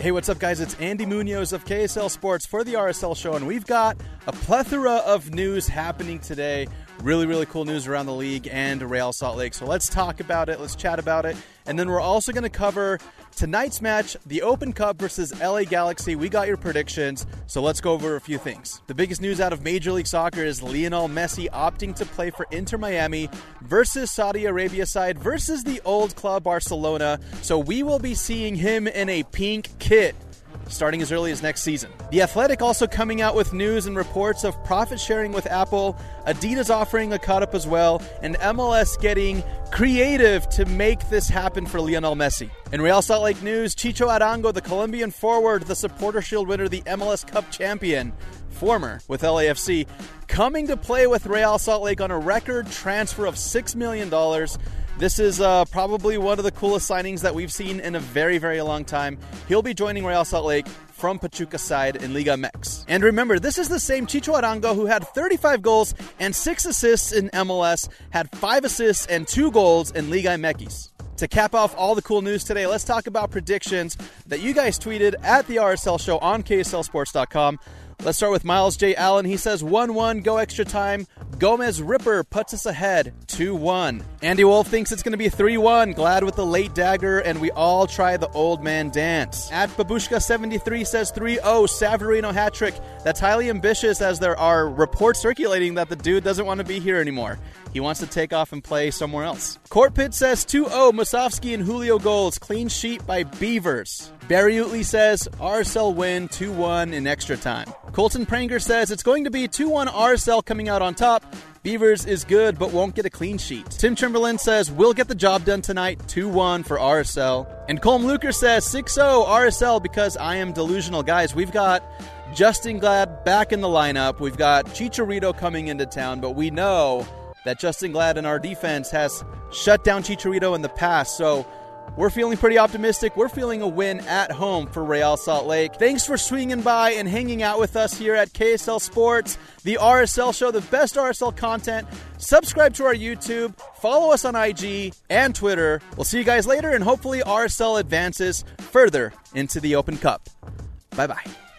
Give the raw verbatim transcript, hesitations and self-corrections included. Hey, what's up, guys? It's Andy Munoz of K S L Sports for the R S L Show, and we've got a plethora of news happening today. Really, really cool news around the league and Real Salt Lake. So let's talk about it. Let's chat about it. And then we're also going to cover tonight's match, the Open Cup versus L A Galaxy. We got your predictions, so let's go over a few things. The biggest news out of Major League Soccer is Lionel Messi opting to play for Inter Miami versus Saudi Arabia side versus the old club Barcelona. So we will be seeing him in a pink kit starting as early as next season. The Athletic also coming out with news and reports of profit sharing with Apple, Adidas offering a cut-up as well, and M L S getting creative to make this happen for Lionel Messi. In Real Salt Lake news, Chicho Arango, the Colombian forward, the Supporter Shield winner, the M L S Cup champion, former with L A F C, coming to play with Real Salt Lake on a record transfer of six million dollars. This is uh, probably one of the coolest signings that we've seen in a very, very long time. He'll be joining Real Salt Lake from Pachuca side in Liga M X. And remember, this is the same Chicho Arango who had thirty-five goals and six assists in M L S, had five assists and two goals in Liga M X. To cap off all the cool news today, let's talk about predictions that you guys tweeted at the R S L Show on K S L Sports dot com. Let's start with Miles J. Allen. He says one one, go extra time. Gomez Ripper puts us ahead two one. Andy Wolf thinks it's going to be three one. Glad with the late dagger, and we all try the old man dance. At Babushka seventy-three says three oh, Savarino hat trick. That's highly ambitious, as there are reports circulating that the dude doesn't want to be here anymore. He wants to take off and play somewhere else. Court Pit says two oh, Musovsky and Julio goals. Clean sheet by Beavers. Barry Utley says R S L win two one in extra time. Colton Pranger says it's going to be two one R S L coming out on top. Beavers is good but won't get a clean sheet. Tim Chamberlain says we'll get the job done tonight, two one for R S L. And Colm Luker says six oh R S L because I am delusional. Guys, we've got Justin Glad back in the lineup. We've got Chicharito coming into town, but we know that Justin Glad in our defense has shut down Chicharito in the past, so we're feeling pretty optimistic. We're feeling a win at home for Real Salt Lake. Thanks for swinging by and hanging out with us here at K S L Sports, the R S L Show, the best R S L content. Subscribe to our YouTube, follow us on I G and Twitter. We'll see you guys later, and hopefully R S L advances further into the Open Cup. Bye-bye.